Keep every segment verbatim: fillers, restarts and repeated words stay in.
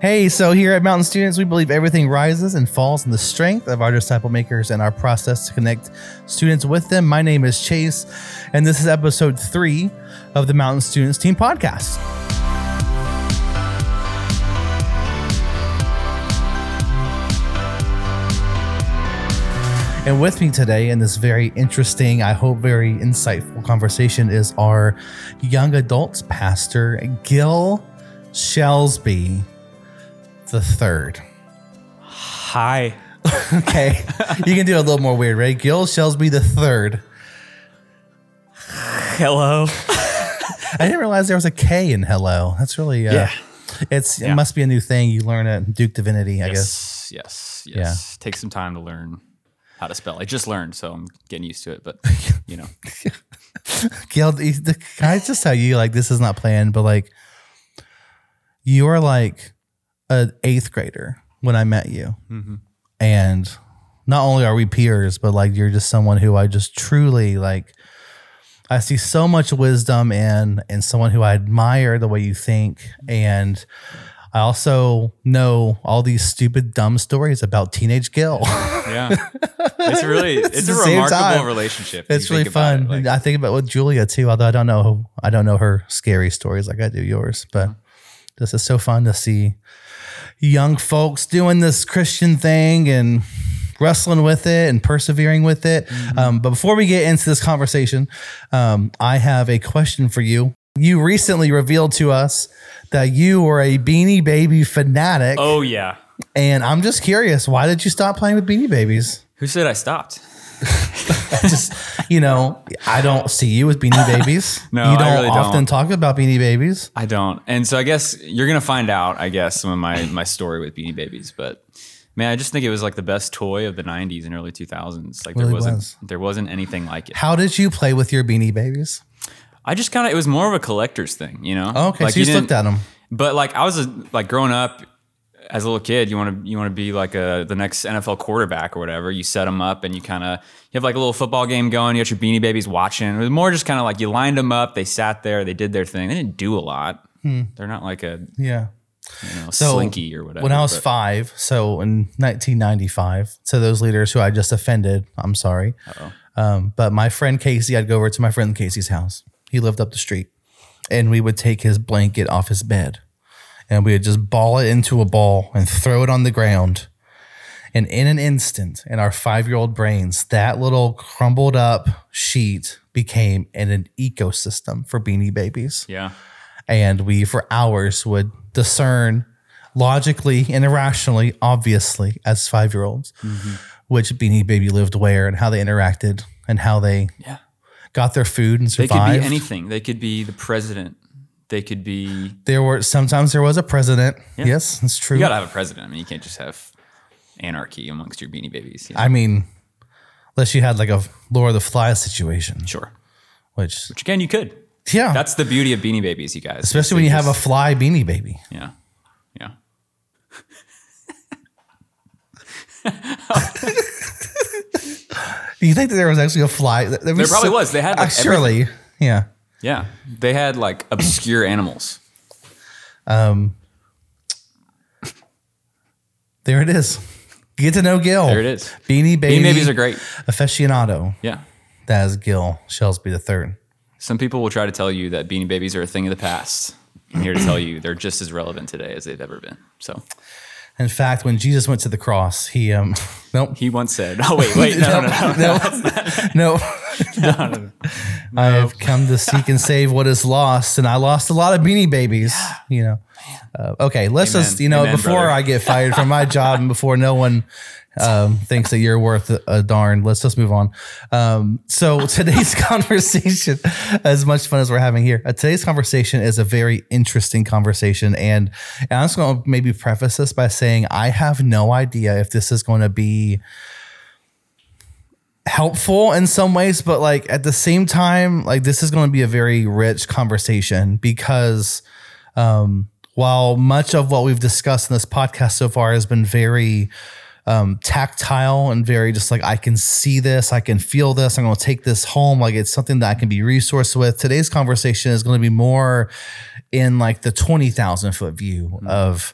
Hey, so here at Mountain Students, we believe everything rises and falls in the strength of our disciple makers and our process to connect students with them. My name is Chase, and this is episode three of the Mountain Students Team Podcast. And with me today in this very interesting, I hope very insightful conversation is our young adults pastor, Gil Shelsby. The third. Hi. Okay. You can do a little more weird, right? Gil Shelsby the third. Hello. I didn't realize there was a K in hello. That's really, uh, yeah. It's, yeah. It must be a new thing you learn at Duke Divinity, I yes, guess. Yes. Yes. Yeah. Take some time to learn how to spell. I just learned, so I'm getting used to it, but you know. Gil, can I just tell you, like, this is not planned, but like, you are like, an eighth grader when I met you. Mm-hmm. And not only are we peers, but like you're just someone who I just truly like, I see so much wisdom in, and someone who I admire the way you think. And I also know all these stupid, dumb stories about teenage Gil. Yeah. It's really, it's, it's a remarkable time. Relationship. It's really fun. It, like. I think about it with Julia too, although I don't know, I don't know her scary stories like I do yours, but this is so fun to see young folks doing this Christian thing and wrestling with it and persevering with it. Mm-hmm. Um, but before we get into this conversation, um, I have a question for you. You recently revealed to us that you were a Beanie Baby fanatic. Oh, yeah. And I'm just curious, why did you stop playing with Beanie Babies? Who said I stopped? Just, you know, I don't see you with Beanie Babies. No, you don't I really often don't. Talk about Beanie Babies. I don't. And so I guess you're going to find out, I guess, some of my, my story with Beanie Babies. But man, I just think it was like the best toy of the nineties and early two thousands. Like really there wasn't was. there wasn't anything like it. How did you play with your Beanie Babies? I just kind of, it was more of a collector's thing, you know? Oh, okay, like so you just looked at them. But like I was a, like growing up, as a little kid, you want to you want to be like a the next N F L quarterback or whatever. You set them up and you kind of you have like a little football game going. You got your Beanie Babies watching. It was more just kind of like you lined them up. They sat there. They did their thing. They didn't do a lot. Hmm. They're not like a yeah, you know, so slinky or whatever. When I was but. five, so in nineteen ninety-five, to those leaders who I just offended, I'm sorry. Um, but my friend Casey, I'd go over to my friend Casey's house. He lived up the street, and we would take his blanket off his bed. And we would just ball it into a ball and throw it on the ground. And in an instant, in our five-year-old brains, that little crumbled up sheet became an, an ecosystem for Beanie Babies. Yeah. And we, for hours, would discern logically and irrationally, obviously, as five-year-olds, mm-hmm. which Beanie Baby lived where and how they interacted and how they yeah. got their food and survived. They could be anything. They could be the president. They could be. There were sometimes there was a president. Yeah. Yes, it's true. You gotta have a president. I mean, you can't just have anarchy amongst your Beanie Babies. You know? I mean, unless you had like a Lord of the Flies situation. Sure. Which, which again, you could. Yeah. That's the beauty of Beanie Babies, you guys. Especially when you just, have a fly Beanie Baby. Yeah. Yeah. Do you think that there was actually a fly? There, was there probably so, was. They had like, uh, surely. Everything. Yeah. Yeah, they had like obscure animals. Um, there it is. Get to know Gil. There it is. Beanie Baby. Beanie Babies are great. Aficionado. Yeah, that is Gil Shelsby the third. Some people will try to tell you that Beanie Babies are a thing of the past. I'm here to tell you they're just as relevant today as they've ever been. So, in fact, when Jesus went to the cross, he um, nope. He once said, "Oh wait, wait, no, no, no, no." no. no. no, no, no. I have come to seek and save what is lost, and I lost a lot of Beanie Babies. You know, uh, okay. Let's Amen. Just you know Amen, before brother. I get fired from my job and before no one um, thinks that you're worth a darn. Let's just move on. Um, so today's conversation, as much fun as we're having here, uh, today's conversation is a very interesting conversation, and, and I'm just going to maybe preface this by saying I have no idea if this is going to be helpful in some ways, but like at the same time, like this is going to be a very rich conversation because um, while much of what we've discussed in this podcast so far has been very um, tactile and very just like, I can see this, I can feel this, I'm going to take this home. Like it's something that I can be resourced with. Today's conversation is going to be more in like the twenty thousand foot view mm-hmm. of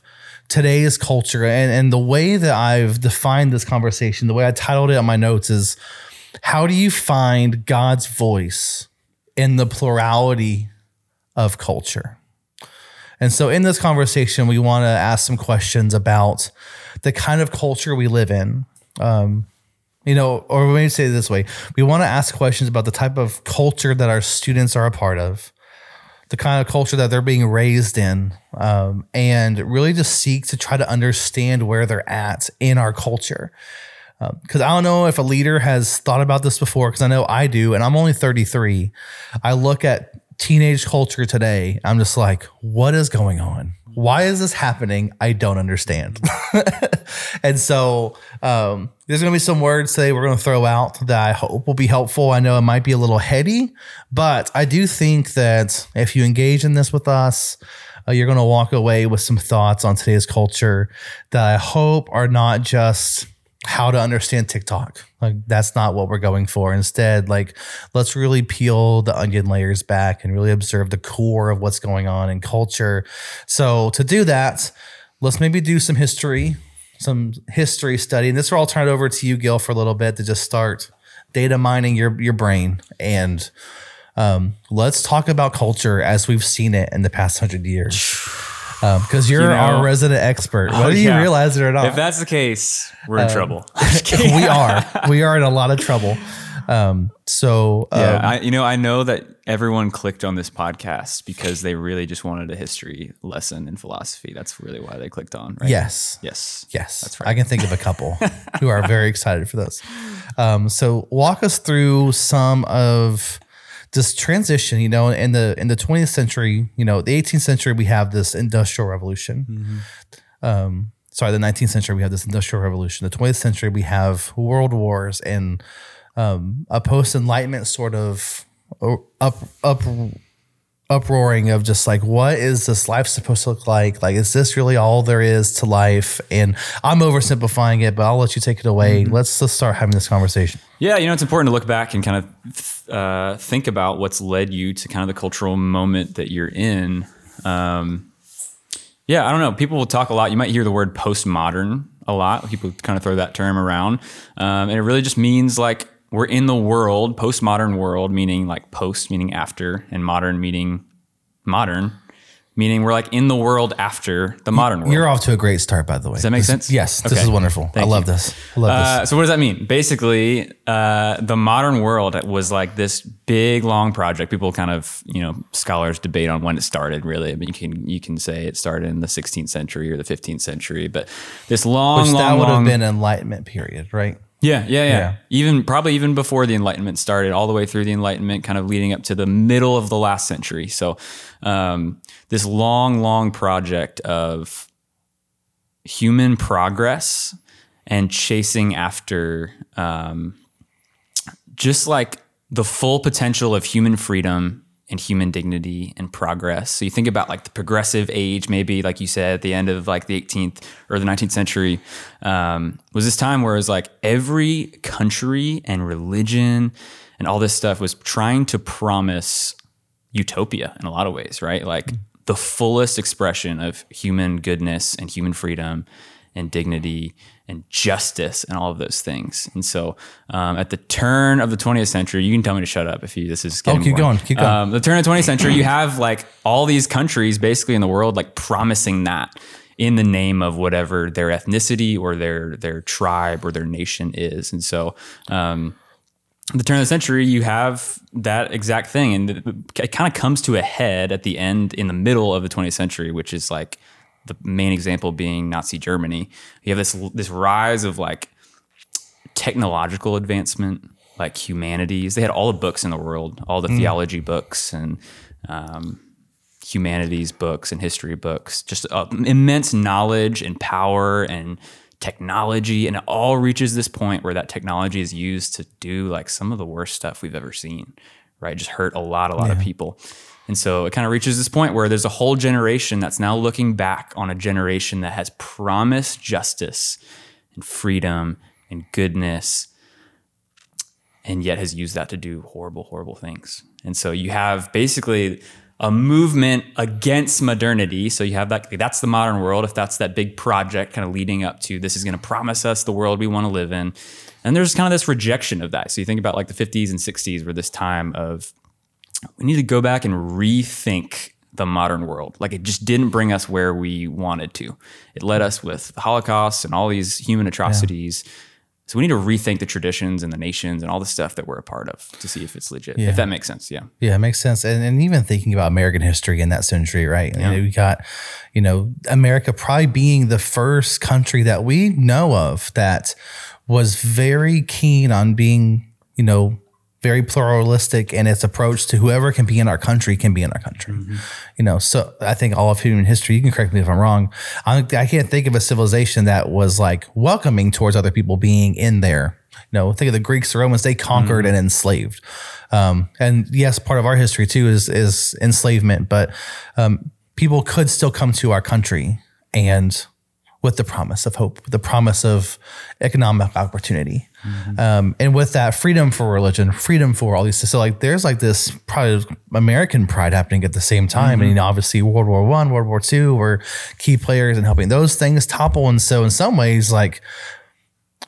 today's culture. And, and the way that I've defined this conversation, the way I titled it on my notes is, how do you find God's voice in the plurality of culture? And so in this conversation, we want to ask some questions about the kind of culture we live in. Um, you know, or maybe say it this way. We want to ask questions about the type of culture that our students are a part of, the kind of culture that they're being raised in, um, and really just seek to try to understand where they're at in our culture. Because um, I don't know if a leader has thought about this before, because I know I do, and I'm only thirty-three. I look at teenage culture today, I'm just like, what is going on? Why is this happening? I don't understand. And so um, there's going to be some words today we're going to throw out that I hope will be helpful. I know it might be a little heady, but I do think that if you engage in this with us, uh, you're going to walk away with some thoughts on today's culture that I hope are not just how to understand TikTok. Like, that's not what we're going for. Instead, like, let's really peel the onion layers back and really observe the core of what's going on in culture. So to do that, let's maybe do some history, some history study. And this will all turn it over to you, Gil, for a little bit to just start data mining your, your brain. And um, let's talk about culture as we've seen it in the past hundred years. Because um, you're you know, our resident expert, whether oh, yeah. you realize it or not. If that's the case, we're in um, trouble. we are. We are in a lot of trouble. Um, so, um, yeah, I, you know, I know that everyone clicked on this podcast because they really just wanted a history lesson in philosophy. That's really why they clicked on, right? Yes. Yes. Yes. That's right. I can think of a couple who are very excited for this. Um, so walk us through some of this transition, you know, in the in the twentieth century, you know, the eighteenth century, we have this industrial revolution. Mm-hmm. Um, sorry, the nineteenth century, we have this industrial revolution. The twentieth century, we have world wars and um, a post-Enlightenment sort of up up uproaring of just like, what is this life supposed to look like? Like, is this really all there is to life? And I'm oversimplifying it, but I'll let you take it away. Mm-hmm. Let's just start having this conversation. Yeah, you know, it's important to look back and kind of th- Uh, think about what's led you to kind of the cultural moment that you're in. Um, yeah, I don't know. People will talk a lot. You might hear the word postmodern a lot. People kind of throw that term around. Um, and it really just means like we're in the world, postmodern world, meaning like post, meaning after, and modern, meaning modern, meaning we're like in the world after the modern world. You're off to a great start, by the way. Does that make this, sense? Yes, okay. This is wonderful. Thank I love you. this. I love uh, this. So what does that mean? Basically, uh, the modern world was like this big, long project. People kind of, you know, scholars debate on when it started, really. I mean, you can you can say it started in the sixteenth century or the fifteenth century, but this long, Which long, that would long, have been Enlightenment period, right? Yeah, yeah, yeah, yeah. Even probably even before the Enlightenment started, all the way through the Enlightenment, kind of leading up to the middle of the last century. So um, this long, long project of human progress and chasing after um, just like the full potential of human freedom and human dignity and progress. So you think about like the progressive age, maybe like you said, at the end of like the eighteenth or the nineteenth century, um, was this time where it was like every country and religion and all this stuff was trying to promise utopia in a lot of ways, right? Like mm-hmm. the fullest expression of human goodness and human freedom and dignity and justice and all of those things. And so um, at the turn of the twentieth century, you can tell me to shut up if you, this is getting Oh, keep boring. going, keep going. Um, the turn of the twentieth century, you have like all these countries basically in the world, like promising that in the name of whatever their ethnicity or their, their tribe or their nation is. And so um, at the turn of the century, you have that exact thing. And it kind of comes to a head at the end in the middle of the twentieth century, which is like, the main example being Nazi Germany. You have this this rise of like technological advancement, like humanities. They had all the books in the world, all the mm. theology books and um, humanities books and history books, just uh, immense knowledge and power and technology. And it all reaches this point where that technology is used to do like some of the worst stuff we've ever seen, right? Just hurt a lot, a lot yeah. of people. And so it kind of reaches this point where there's a whole generation that's now looking back on a generation that has promised justice and freedom and goodness, and yet has used that to do horrible, horrible things. And so you have basically a movement against modernity. So you have that, that's the modern world. If that's that big project kind of leading up to, this is going to promise us the world we want to live in. And there's kind of this rejection of that. So you think about like the fifties and sixties were this time of, we need to go back and rethink the modern world. Like it just didn't bring us where we wanted to. It led us with the Holocaust and all these human atrocities. Yeah. So we need to rethink the traditions and the nations and all the stuff that we're a part of to see if it's legit, yeah. if that makes sense. Yeah. Yeah, it makes sense. And, and even thinking about American history in that century, right? Yeah. You know, we got, you know, America probably being the first country that we know of that was very keen on being, you know, very pluralistic in its approach to whoever can be in our country can be in our country. Mm-hmm. You know, so I think all of human history, you can correct me if I'm wrong. I, I can't think of a civilization that was like welcoming towards other people being in there. You know, think of the Greeks, the Romans, they conquered mm-hmm. and enslaved. Um, and yes, part of our history too is, is enslavement, but um, people could still come to our country and with the promise of hope, the promise of economic opportunity. Mm-hmm. Um, and with that, freedom for religion, freedom for all these. So like, there's like this probably American pride happening at the same time. Mm-hmm. And you know, obviously World War One, World War Two were key players in helping those things topple. And so in some ways, like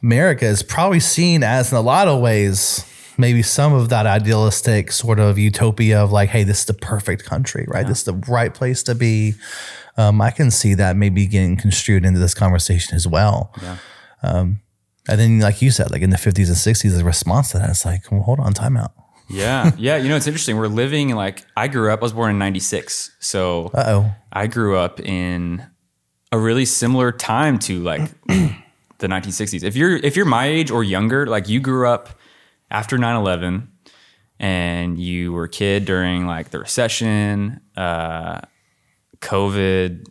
America is probably seen as in a lot of ways, maybe some of that idealistic sort of utopia of like, hey, this is the perfect country, right? Yeah. This is the right place to be. Um, I can see that maybe getting construed into this conversation as well. Yeah. Um, And then, like you said, like in the fifties and sixties, the response to that is like, well, hold on, time out. Yeah. Yeah. You know, it's interesting. We're living in like, I grew up, I was born in ninety-six. So Uh-oh. I grew up in a really similar time to like the nineteen sixties. If you're, if you're my age or younger, like you grew up after nine eleven and you were a kid during like the recession, uh, COVID,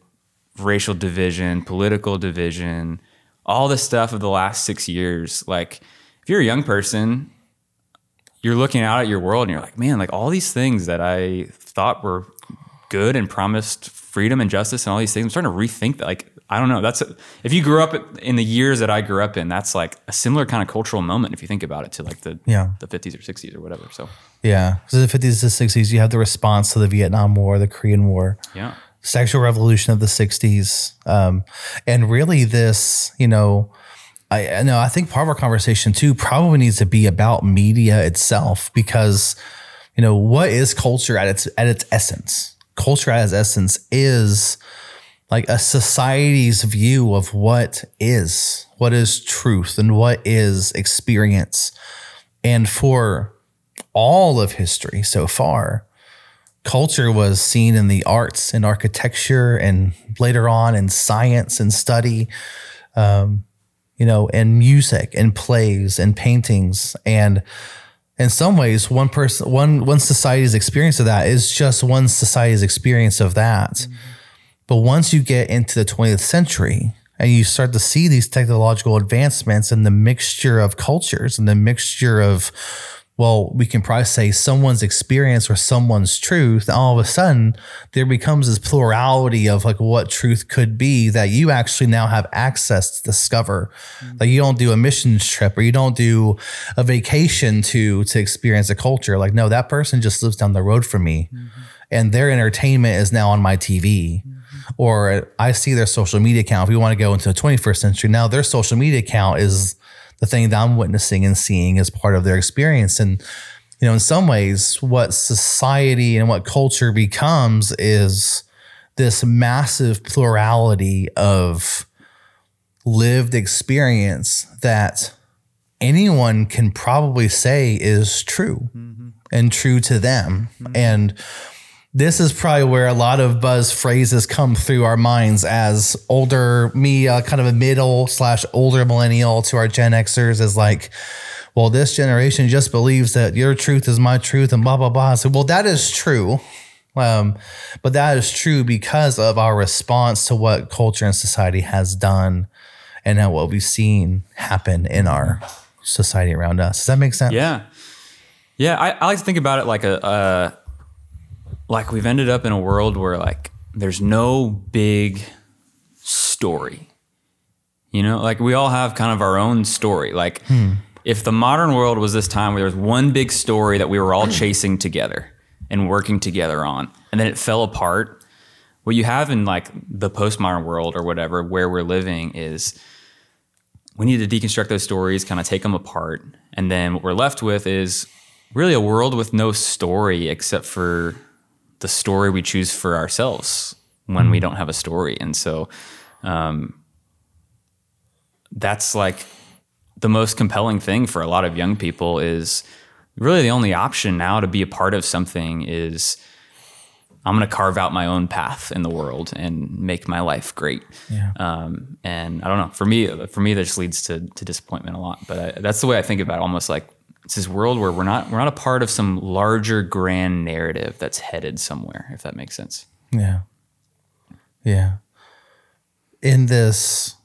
racial division, political division, all the stuff of the last six years, like if you're a young person, you're looking out at your world and you're like, man, like all these things that I thought were good and promised freedom and justice and all these things, I'm starting to rethink that. Like, I don't know. That's a, if you grew up in the years that I grew up in, that's like a similar kind of cultural moment if you think about it to like the yeah. the fifties or sixties or whatever. So yeah, so the fifties to sixties, you have the response to the Vietnam War, the Korean War. Yeah. Sexual revolution of the sixties. Um, and really this, you know, I know I think part of our conversation too probably needs to be about media itself because, you know, what is culture at its at its essence? Culture at its essence is like a society's view of what is, what is truth and what is experience. And for all of history so far, culture was seen in the arts and architecture and later on in science and study, um, you know, and music and plays and paintings. And in some ways, one person, one, one society's experience of that is just one society's experience of that. Mm-hmm. But once you get into the twentieth century and you start to see these technological advancements and the mixture of cultures and the mixture of, well, we can probably say someone's experience or someone's truth. And all of a sudden, there becomes this plurality of like what truth could be that you actually now have access to discover. Mm-hmm. Like you don't do a missions trip or you don't do a vacation to to experience a culture. Like, no, that person just lives down the road from me, mm-hmm. and their entertainment is now on my T V. Mm-hmm. Or I see their social media account. If we want to go into the twenty-first century, now their social media account is the thing that I'm witnessing and seeing as part of their experience. And, you know, in some ways, what society and what culture becomes is this massive plurality of lived experience that anyone can probably say is true mm-hmm. and true to them. Mm-hmm. And this is probably where a lot of buzz phrases come through our minds as older me, uh, kind of a middle slash older millennial to our Gen Xers is like, well, this generation just believes that your truth is my truth and blah, blah, blah. So, well, that is true. Um, but that is true because of our response to what culture and society has done and now what we've seen happen in our society around us. Does that make sense? Yeah. Yeah. I, I like to think about it like a, uh, like we've ended up in a world where like there's no big story, you know, like we all have kind of our own story. Like hmm. if the modern world was this time where there was one big story that we were all chasing together, and working together on. And then it fell apart. What you have in like the postmodern world or whatever, where we're living, is we need to deconstruct those stories, kind of take them apart. And then what we're left with is really a world with no story except for the story we choose for ourselves when we don't have a story. And so um, that's like the most compelling thing for a lot of young people, is really the only option now to be a part of something is I'm going to carve out my own path in the world and make my life great. Yeah. Um, and I don't know, for me, for me, that just leads to, to disappointment a lot, but I, that's the way I think about it. Almost like it's this world where we're not, we're not a part of some larger grand narrative that's headed somewhere, if that makes sense. Yeah. Yeah. In this,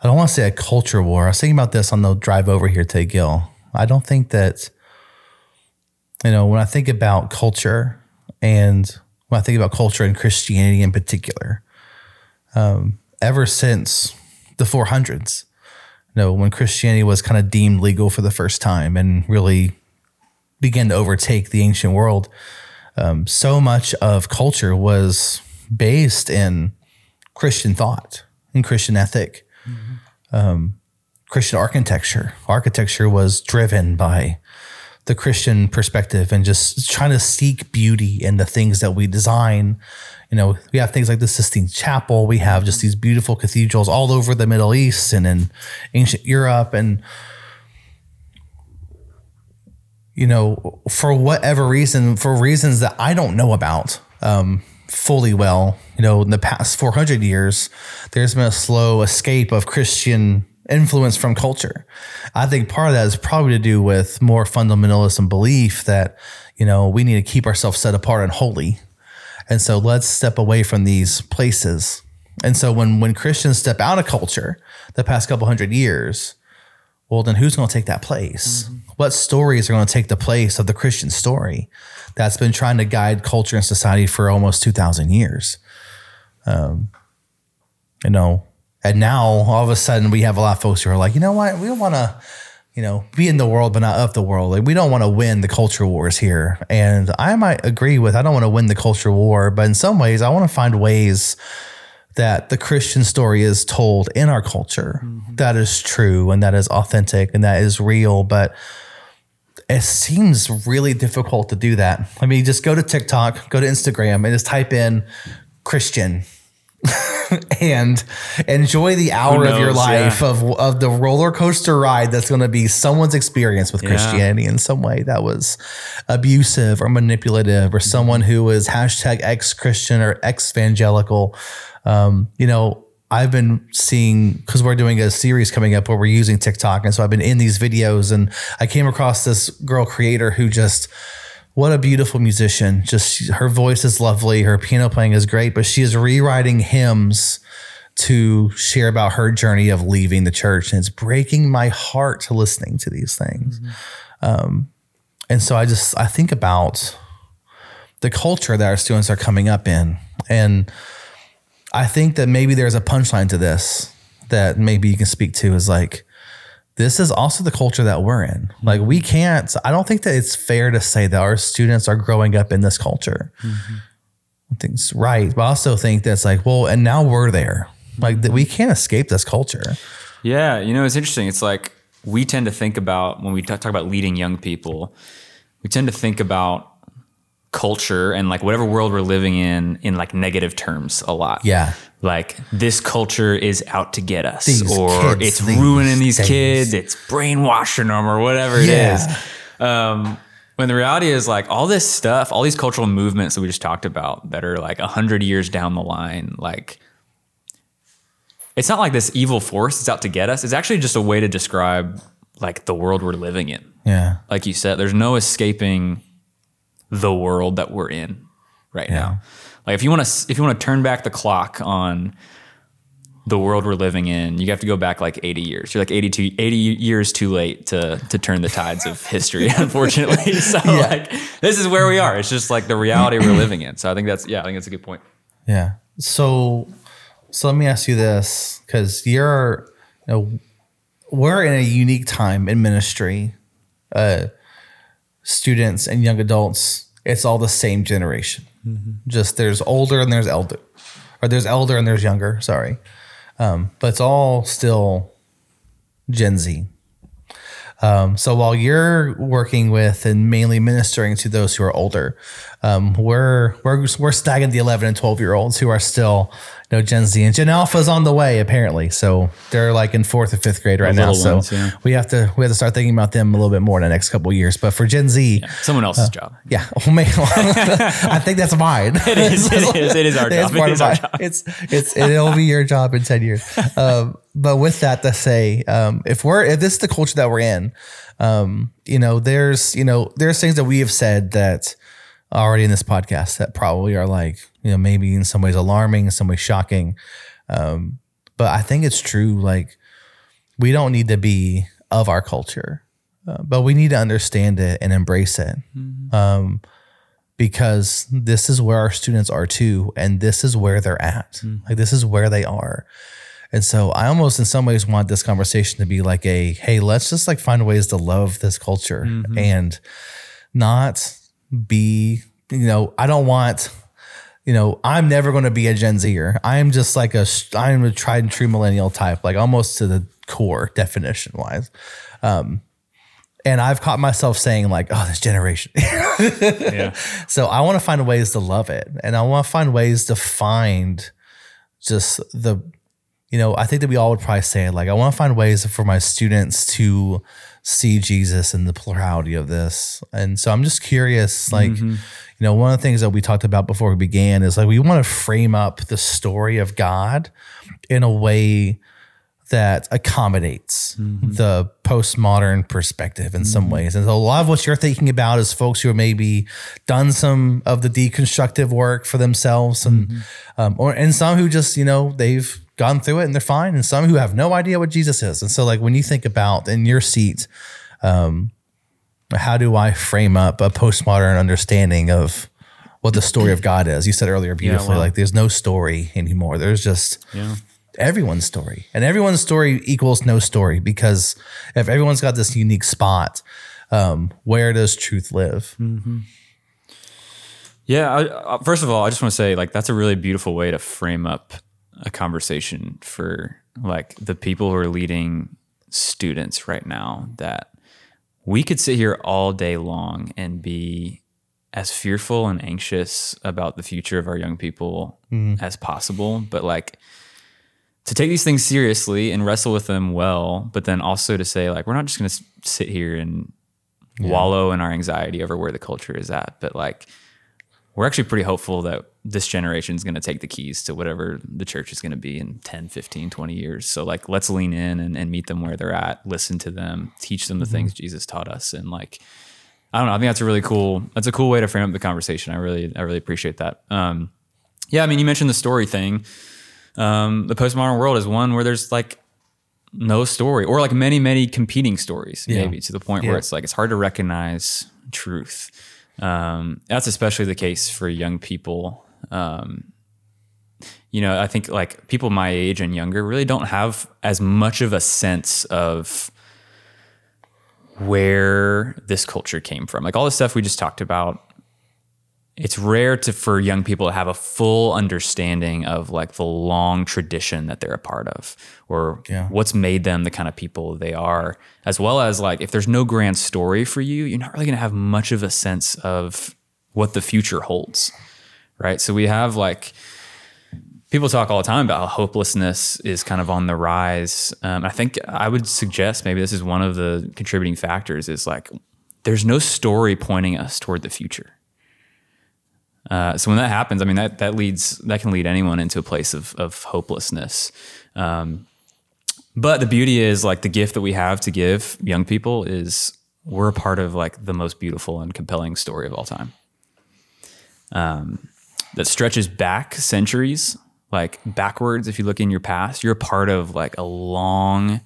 I don't want to say a culture war. I was thinking about this on the drive over here today, Gil. I don't think that, you know, when I think about culture and when I think about culture and Christianity in particular, um, ever since the four hundreds, you know, when Christianity was kind of deemed legal for the first time and really began to overtake the ancient world, um, so much of culture was based in Christian thought and Christian ethic. Mm-hmm. Um, Christian architecture. Architecture was driven by the Christian perspective and just trying to seek beauty in the things that we design. You know, we have things like the Sistine Chapel. We have just these beautiful cathedrals all over the Middle East and in ancient Europe. And, you know, for whatever reason, for reasons that I don't know about, um, fully well, you know, in the past four hundred years, there's been a slow escape of Christian influence from culture. I think part of that is probably to do with more fundamentalism belief that, you know, we need to keep ourselves set apart and holy. And so let's step away from these places. And so when, when Christians step out of culture the past couple hundred years, well, then who's going to take that place? Mm-hmm. What stories are going to take the place of the Christian story that's been trying to guide culture and society for almost two thousand years? Um, you know, and now all of a sudden we have a lot of folks who are like, you know what? We don't want to, you know, be in the world, but not of the world. Like, we don't want to win the culture wars here. And I might agree with, I don't want to win the culture war, but in some ways I want to find ways that the Christian story is told in our culture, mm-hmm. that is true and that is authentic and that is real. But it seems really difficult to do that. I mean, just go to TikTok, go to Instagram, and just type in Christian and enjoy the hour knows, of your life yeah. of, of the roller coaster ride that's going to be someone's experience with yeah. Christianity in some way that was abusive or manipulative, or someone who is hashtag ex-Christian or ex-evangelical. Um, you know, I've been seeing, because we're doing a series coming up where we're using TikTok. And so I've been in these videos, and I came across this girl creator who just, what a beautiful musician. Just her voice is lovely. Her piano playing is great, but she is rewriting hymns to share about her journey of leaving the church. And it's breaking my heart to listening to these things. Mm-hmm. Um, and so I just, I think about the culture that our students are coming up in, and I think that maybe there's a punchline to this that maybe you can speak to, is like, this is also the culture that we're in. Like, we can't, I don't think that it's fair to say that our students are growing up in this culture. Mm-hmm. I think it's right. But I also think that's like, well, and now we're there. Mm-hmm. Like, that we can't escape this culture. Yeah. You know, it's interesting. It's like, we tend to think about, when we talk about leading young people, we tend to think about culture and like whatever world we're living in, in like negative terms a lot. Yeah. Like, this culture is out to get us, these or kids, it's these ruining these things. Kids, it's brainwashing them, or whatever yeah. it is. Um, when the reality is, like, all this stuff, all these cultural movements that we just talked about that are like a hundred years down the line, like, it's not like this evil force that's out to get us. It's actually just a way to describe like the world we're living in. Yeah. Like you said, there's no escaping the world that we're in right yeah. now. Like, if you want to, if you want to turn back the clock on the world we're living in, you have to go back like eighty years. You're like eighty-two, eighty years too late to, to turn the tides of history, unfortunately. So yeah. like, this is where we are. It's just like the reality we're living in. So I think that's, yeah, I think that's a good point. Yeah. So, so let me ask you this, because you're, you know, we're in a unique time in ministry, uh, students and young adults, it's all the same generation. Mm-hmm. Just there's older and there's elder, or there's elder and there's younger, sorry. Um, but it's all still Gen Z. Um, so while you're working with and mainly ministering to those who are older, um, we're, we're, we're snagging the eleven and twelve year olds who are still, you know, Gen Z, and Gen Alpha is on the way apparently. So they're like in fourth or fifth grade right the now. So ones, yeah. we have to, we have to start thinking about them a little bit more in the next couple of years, but for Gen Z, yeah, someone else's uh, job. Yeah. Oh, man. I think that's mine. It is, it is, it is our job. It is our job. It's, it's, it'll be your job in ten years. Um, But with that, to say, um, if we're, if this is the culture that we're in, um, you know, there's, you know, there's things that we have said that already in this podcast that probably are like, you know, maybe in some ways alarming, in some ways shocking. Um, but I think it's true. Like, we don't need to be of our culture, uh, but we need to understand it and embrace it. Mm-hmm. Um, because this is where our students are too. And this is where they're at. Mm-hmm. Like, this is where they are. And so I almost in some ways want this conversation to be like a, hey, let's just like find ways to love this culture mm-hmm. and not be, you know, I don't want, you know, I'm never going to be a Gen Zer. I'm just like a, I'm a tried and true millennial type, like almost to the core definition wise. Um, and I've caught myself saying like, oh, this generation. yeah. So I want to find ways to love it. And I want to find ways to find just the, you know, I think that we all would probably say, like, I want to find ways for my students to see Jesus in the plurality of this. And so I'm just curious, like, mm-hmm. you know, one of the things that we talked about before we began is like, we want to frame up the story of God in a way that accommodates mm-hmm. the postmodern perspective in mm-hmm. some ways. And so a lot of what you're thinking about is folks who have maybe done some of the deconstructive work for themselves and, mm-hmm. um, or, and some who just, you know, they've gone through it and they're fine. And some who have no idea what Jesus is. And so like, when you think about in your seat, um, how do I frame up a postmodern understanding of what the story of God is? You said earlier, beautifully, yeah, well, like there's no story anymore. There's just, yeah. everyone's story, and everyone's story equals no story, because if everyone's got this unique spot, um, where does truth live? Mm-hmm. Yeah. I, I, first of all, I just want to say like, that's a really beautiful way to frame up a conversation for like the people who are leading students right now, that we could sit here all day long and be as fearful and anxious about the future of our young people mm-hmm. as possible. But like, to take these things seriously and wrestle with them well, but then also to say like, we're not just going to sit here and yeah. wallow in our anxiety over where the culture is at, but like, we're actually pretty hopeful that this generation is going to take the keys to whatever the church is going to be in ten, fifteen, twenty years. So like, let's lean in and, and meet them where they're at, listen to them, teach them the mm-hmm. things Jesus taught us. And like, I don't know, I think that's a really cool, that's a cool way to frame up the conversation. I really, I really appreciate that. Um, yeah. I mean, you mentioned the story thing. Um, the postmodern world is one where there's like no story, or like many, many competing stories, yeah. maybe to the point yeah. where it's like, it's hard to recognize truth. Um, that's especially the case for young people. Um, you know, I think like people my age and younger really don't have as much of a sense of where this culture came from. Like all the stuff we just talked about, it's rare to, for young people to have a full understanding of like the long tradition that they're a part of, or yeah. what's made them the kind of people they are, as well as like, if there's no grand story for you, you're not really going to have much of a sense of what the future holds. Right. So we have like, people talk all the time about how hopelessness is kind of on the rise. Um, I think I would suggest maybe this is one of the contributing factors, is like, there's no story pointing us toward the future. Uh, so when that happens, I mean, that, that leads, that can lead anyone into a place of, of hopelessness. Um, but the beauty is like the gift that we have to give young people is we're a part of like the most beautiful and compelling story of all time. Um, that stretches back centuries, like backwards. If you look in your past, you're a part of like a long,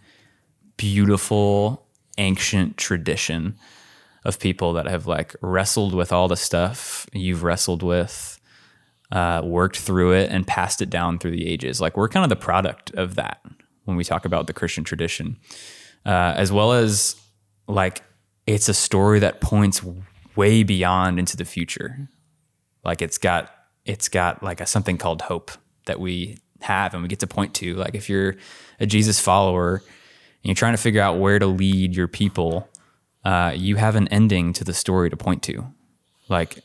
beautiful, ancient tradition of people that have like wrestled with all the stuff you've wrestled with, uh, worked through it and passed it down through the ages. Like we're kind of the product of that when we talk about the Christian tradition, uh, as well as like, it's a story that points way beyond into the future. Like it's got, it's got like a, something called hope that we have and we get to point to. Like if you're a Jesus follower and you're trying to figure out where to lead your people, uh, you have an ending to the story to point to. Like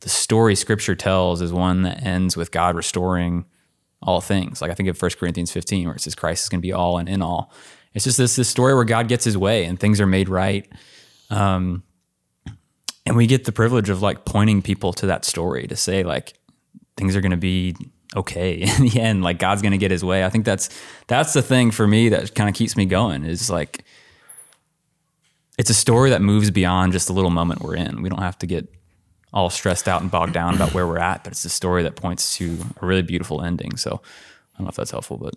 the story scripture tells is one that ends with God restoring all things. Like I think of First Corinthians fifteen, where it says Christ is going to be all and in all. It's just this, this story where God gets his way and things are made right. Um, and we get the privilege of like pointing people to that story to say like, things are going to be okay in the end, like God's going to get his way. I think that's, that's the thing for me that kind of keeps me going is like, it's a story that moves beyond just the little moment we're in. We don't have to get all stressed out and bogged down about where we're at, but it's a story that points to a really beautiful ending. So I don't know if that's helpful, but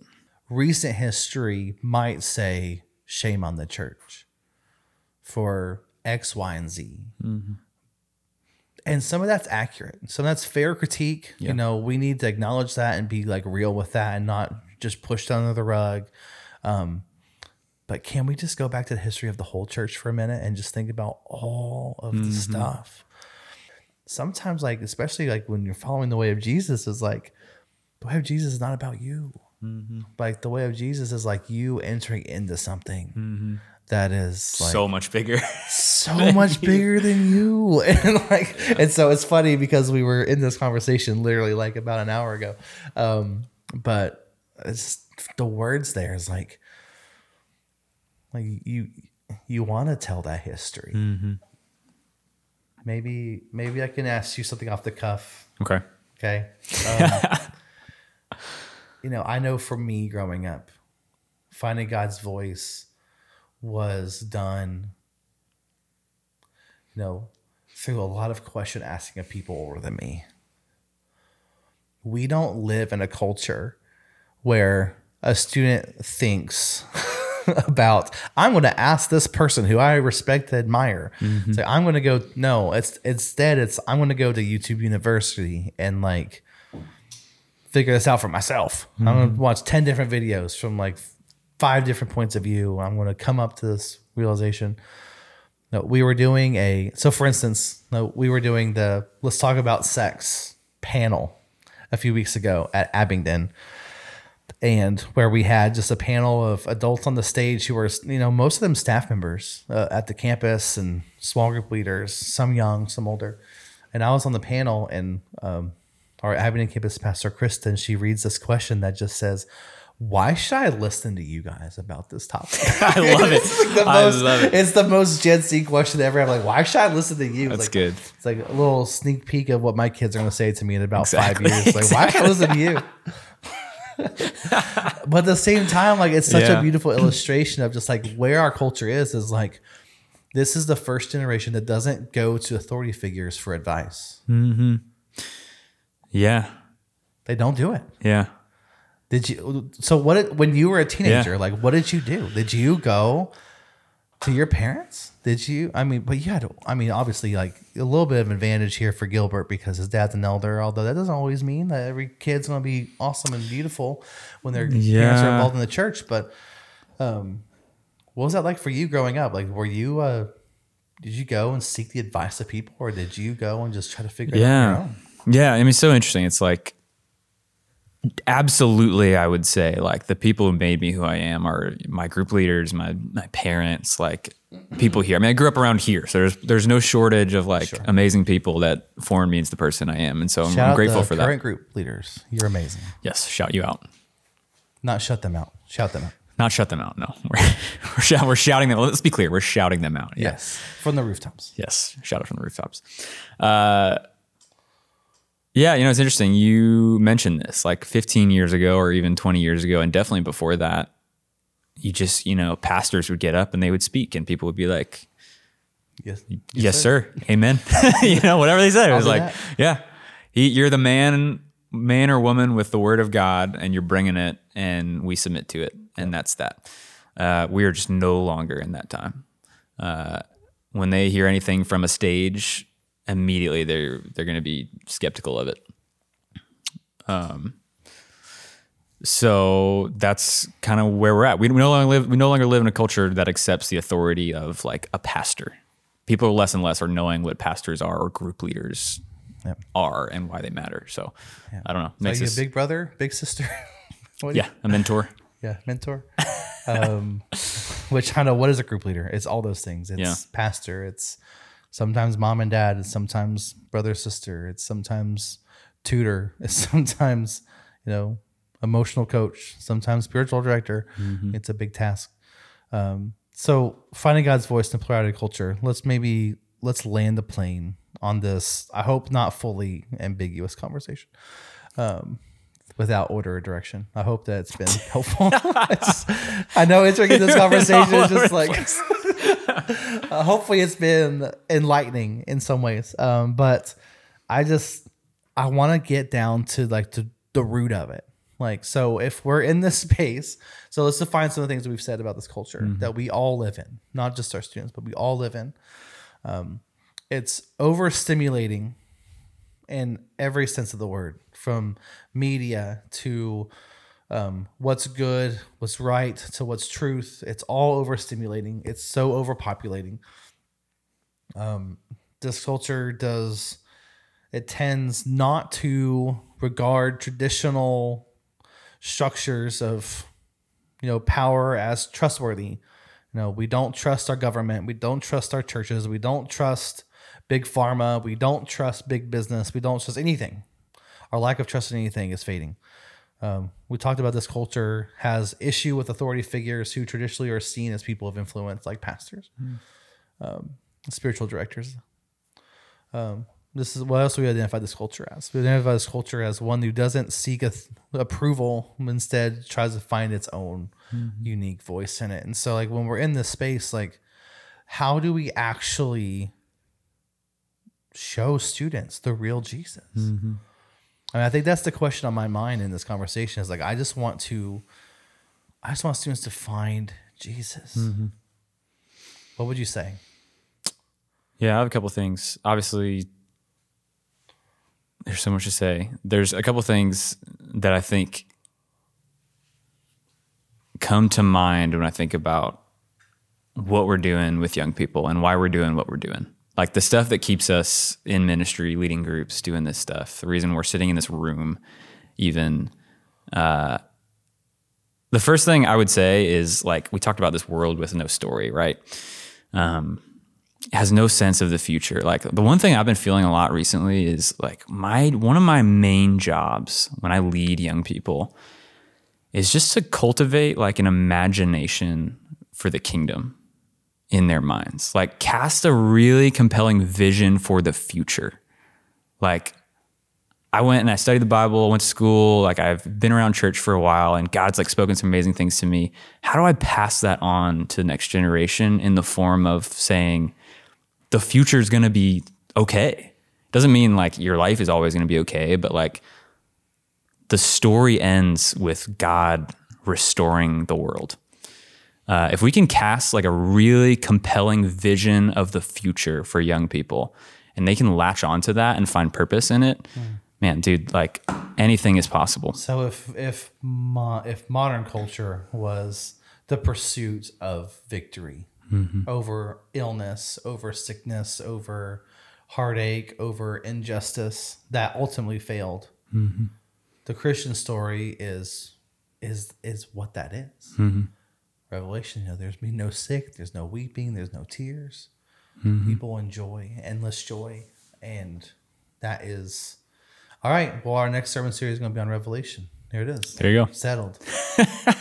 recent history might say shame on the church for X, Y, and Z. Mm-hmm. And some of that's accurate. Some of that's fair critique. Yeah. You know, we need to acknowledge that and be like real with that and not just push down under the rug. Um, but can we just go back to the history of the whole church for a minute and just think about all of mm-hmm. the stuff? Sometimes like, especially like when you're following the way of Jesus is like, the way of Jesus is not about you. Mm-hmm. Like the way of Jesus is like you entering into something mm-hmm. that is like so much bigger, so much bigger than you. And like, yeah. And so it's funny because we were in this conversation literally like about an hour ago. Um, but it's the words there is like, like you, you want to tell that history. Mm-hmm. Maybe, maybe I can ask you something off the cuff. Okay. Okay. Um, you know, I know for me growing up, finding God's voice was done, you know, through a lot of question asking of people older than me. We don't live in a culture where a student thinks about, I'm going to ask this person who I respect and admire. Mm-hmm. So I'm going to go, no, it's instead it's, I'm going to go to YouTube University and like, figure this out for myself. Mm-hmm. I'm going to watch ten different videos from like five different points of view. I'm going to come up to this realization. No, we were doing a, so for instance, no, we were doing the, let's talk about sex panel a few weeks ago at Abingdon. And where we had just a panel of adults on the stage who were, you know, most of them staff members uh, at the campus and small group leaders, some young, some older. And I was on the panel and, um, our Abingdon campus pastor, Kristen, she reads this question that just says, why should I listen to you guys about this topic? I love it. It's like the I most, love it. It's the most Gen Z question ever. I'm like, why should I listen to you? That's like, good. It's like a little sneak peek of what my kids are going to say to me in about exactly. five years. Like, exactly. Why should I listen to you? But at the same time, like it's such yeah. a beautiful illustration of just like where our culture is, is like, this is the first generation that doesn't go to authority figures for advice. Mm-hmm. Yeah. They don't do it. Yeah. Did you, so what, when you were a teenager, yeah. like what did you do? Did you go to your parents? Did you, I mean, but you had, I mean, obviously like a little bit of advantage here for Gilbert because his dad's an elder, although that doesn't always mean that every kid's going to be awesome and beautiful when their yeah. parents are involved in the church. But, um, what was that like for you growing up? Like, were you, uh, did you go and seek the advice of people or did you go and just try to figure yeah. it out on your own? Yeah, I mean, so interesting. It's like, absolutely, I would say, like, the people who made me who I am are my group leaders, my my parents, like, people here. I mean, I grew up around here, so there's there's no shortage of, like, sure. amazing people that formed me into the person I am, and so I'm, I'm grateful for that. Shout out the current group leaders. You're amazing. Yes, shout you out. Not shut them out. Shout them out. Not shut them out, no. We're, we're, shout, we're shouting them. Let's be clear. We're shouting them out. Yeah. Yes, from the rooftops. Yes, shout out from the rooftops. Uh Yeah, you know, it's interesting. You mentioned this like fifteen years ago or even twenty years ago and definitely before that, you just, you know, pastors would get up and they would speak and people would be like, yes, yes, yes sir. sir. Amen. You know, whatever they said. It was like, that. yeah, he, you're the man, man or woman with the word of God and you're bringing it and we submit to it. And that's that. Uh, we are just no longer in that time. Uh, when they hear anything from a stage, immediately they're they're going to be skeptical of it. Um, so that's kind of where we're at. We, we no longer live we no longer live in a culture that accepts the authority of like a pastor. people less and less are knowing what pastors are or group leaders yep. are and why they matter. So yeah. I don't know. Makes so you a big brother, big sister. yeah, a mentor. Yeah, mentor. um, which I know, what is a group leader? It's all those things. It's yeah. pastor. It's sometimes mom and dad. It's sometimes brother, sister. It's sometimes tutor. It's sometimes, you know, emotional coach. Sometimes spiritual director. Mm-hmm. It's a big task. Um, so finding God's voice in a plurality of culture. Let's maybe let's land the plane on this. I hope not fully ambiguous conversation. Um, without order or direction. I hope that it's been helpful. I know entering this conversation is just like, uh, hopefully it's been enlightening in some ways. Um, but I just, I want to get down to like to the root of it. Like, so if we're in this space, so let's define some of the things that we've said about this culture mm-hmm. that we all live in, not just our students, but we all live in. Um, it's overstimulating in every sense of the word, from media to um, what's good, what's right, to what's truth. It's all overstimulating. It's so overpopulating. Um, this culture does, it tends not to regard traditional structures of, you know, power as trustworthy. You know, we don't trust our government. We don't trust our churches. We don't trust big pharma. We don't trust big business. We don't trust anything. Our lack of trust in anything is fading. Um, we talked about this culture has issue with authority figures who traditionally are seen as people of influence, like pastors, mm. um, spiritual directors. Um, this is what else we identify this culture as. We identify this culture as one who doesn't seek a th- approval, instead tries to find its own mm-hmm. unique voice in it. And so like when we're in this space, like how do we actually show students the real Jesus? Mm-hmm. I mean, I think that's the question on my mind in this conversation is like, I just want to, I just want students to find Jesus. Mm-hmm. What would you say? Yeah, I have a couple of things. Obviously, there's so much to say. There's a couple of things that I think come to mind when I think about what we're doing with young people and why we're doing what we're doing. Like the stuff that keeps us in ministry, leading groups, doing this stuff, the reason we're sitting in this room even. Uh, the first thing I would say is like, we talked about this world with no story, right? Um, has no sense of the future. Like the one thing I've been feeling a lot recently is like my, one of my main jobs when I lead young people is just to cultivate like an imagination for the kingdom in their minds, like cast a really compelling vision for the future. Like I went and I studied the Bible, I went to school, like I've been around church for a while and God's like spoken some amazing things to me. How do I pass that on to the next generation in the form of saying the future is going to be okay? Doesn't mean like your life is always going to be okay, but like the story ends with God restoring the world. Uh, if we can cast like a really compelling vision of the future for young people and they can latch onto that and find purpose in it, mm. man, dude, like anything is possible. So if, if, mo- if modern culture was the pursuit of victory mm-hmm. over illness, over sickness, over heartache, over injustice that ultimately failed, mm-hmm. the Christian story is, is, is what that is. Mm-hmm. Revelation, you know, there's been no sick, there's no weeping, there's no tears. Mm-hmm. People enjoy endless joy. And that is all right. Well, our next sermon series is going to be on Revelation. There it is. There you go. Settled.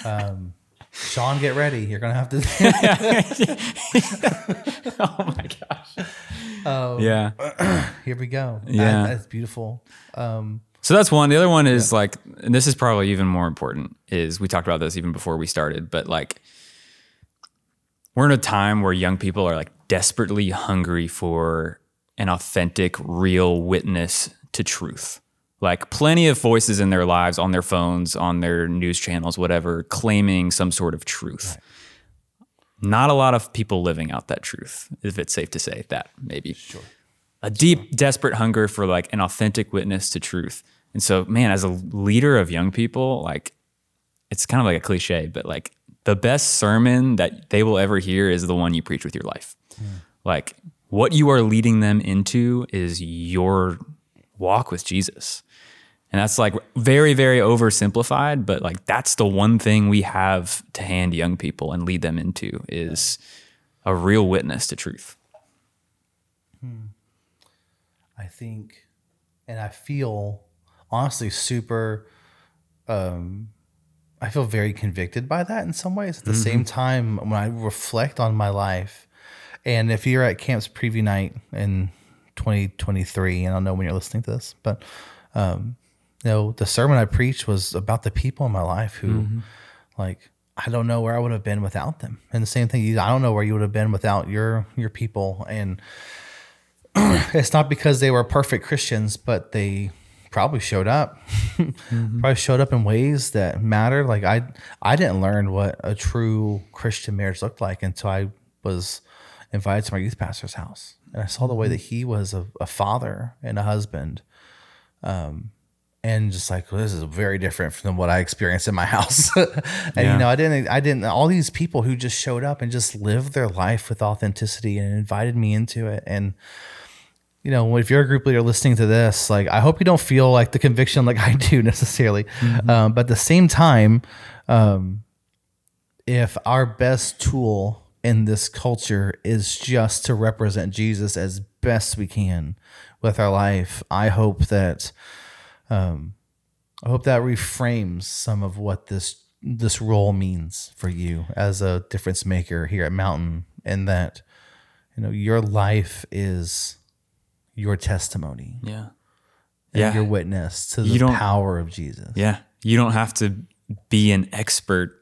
um, Sean, get ready. You're going to have to. Oh my gosh. Um, yeah. Here we go. Yeah. That's beautiful. Um, So that's one. The other one is yeah. like, and this is probably even more important, is we talked about this even before we started, but like we're in a time where young people are like desperately hungry for an authentic, real witness to truth. Like plenty of voices in their lives, on their phones, on their news channels, whatever, claiming some sort of truth. Right. Not a lot of people living out that truth, if it's safe to say that, maybe. Sure. A deep, desperate hunger for like an authentic witness to truth. And so, man, as a leader of young people, like it's kind of like a cliche, but like the best sermon that they will ever hear is the one you preach with your life. Mm. Like what you are leading them into is your walk with Jesus. And that's like very, very oversimplified, but like that's the one thing we have to hand young people and lead them into is a real witness to truth. Hmm. I think, and I feel honestly super, um, I feel very convicted by that in some ways. At the mm-hmm. same time, when I reflect on my life, and if you're at Camp's preview night in twenty twenty-three, and I don't know when you're listening to this, but um, you know, the sermon I preached was about the people in my life who, mm-hmm. like, I don't know where I would have been without them. And the same thing, I don't know where you would have been without your your people. And it's not because they were perfect Christians, but they probably showed up, mm-hmm. probably showed up in ways that matter. Like I, I didn't learn what a true Christian marriage looked like until I was invited to my youth pastor's house. And I saw the way that he was a, a father and a husband. Um, and just like, well, this is very different from what I experienced in my house. and yeah. you know, I didn't, I didn't, all these people who just showed up and just lived their life with authenticity and invited me into it. And, you know, if you're a group leader listening to this, like, I hope you don't feel like the conviction like I do necessarily. Mm-hmm. Um, but at the same time, um, if our best tool in this culture is just to represent Jesus as best we can with our life, I hope that, um, I hope that reframes some of what this, this role means for you as a difference maker here at Mountain, and that, you know, your life is your testimony. Yeah. And yeah. your witness to the power of Jesus. Yeah. You don't have to be an expert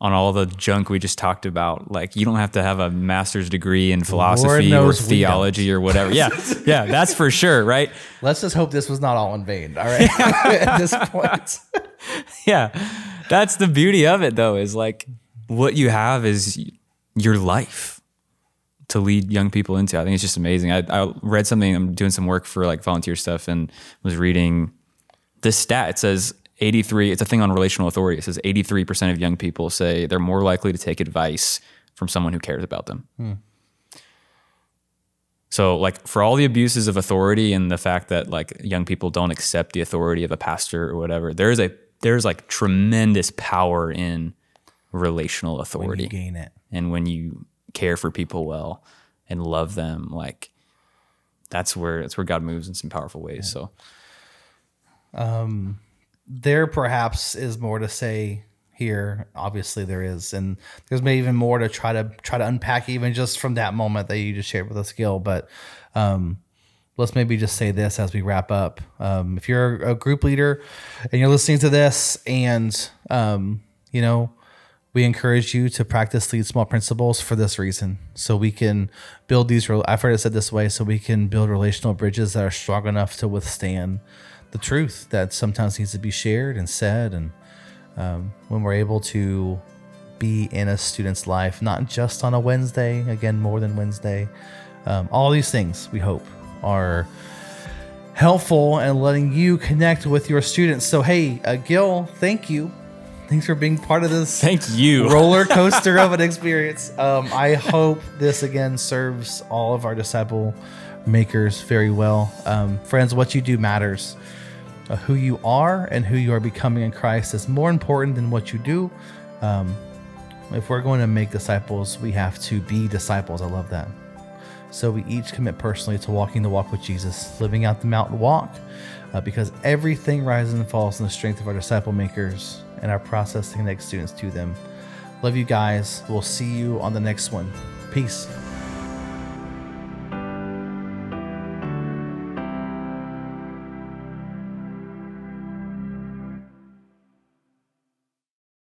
on all the junk we just talked about. Like, you don't have to have a master's degree in philosophy or theology or whatever. Yeah. Yeah. That's for sure. Right. Let's just hope this was not all in vain. All right. At this point. Yeah. That's the beauty of it though, is like what you have is your life to lead young people into. I think it's just amazing. I, I read something, I'm doing some work for like volunteer stuff and was reading this stat. It says eighty-three, it's a thing on relational authority. It says eighty-three percent of young people say they're more likely to take advice from someone who cares about them. Hmm. So like for all the abuses of authority and the fact that like young people don't accept the authority of a pastor or whatever, there's a, there's like tremendous power in relational authority. When you gain it. And when you care for people well and love them, like that's where that's where God moves in some powerful ways. Yeah. So um there perhaps is more to say here. Obviously there is, and there's maybe even more to try to try to unpack even just from that moment that you just shared with us, Gil. But um let's maybe just say this as we wrap up. Um if you're a group leader and you're listening to this, and um you know, we encourage you to practice lead small principles for this reason, so we can build these. I've heard it said this way, so we can build relational bridges that are strong enough to withstand the truth that sometimes needs to be shared and said. And um, when we're able to be in a student's life, not just on a Wednesday, again, more than Wednesday, um, all these things we hope are helpful in letting you connect with your students. So, hey, uh, Gil, thank you. Thanks for being part of this Thank you. roller coaster of an experience. Um, I hope this, again, serves all of our disciple makers very well. Um, friends, what you do matters. Uh, who you are and who you are becoming in Christ is more important than what you do. Um, if we're going to make disciples, we have to be disciples. I love that. So we each commit personally to walking the walk with Jesus, living out the mountain walk, uh, because everything rises and falls in the strength of our disciple makers and our process to connect students to them. Love you guys. We'll see you on the next one. Peace.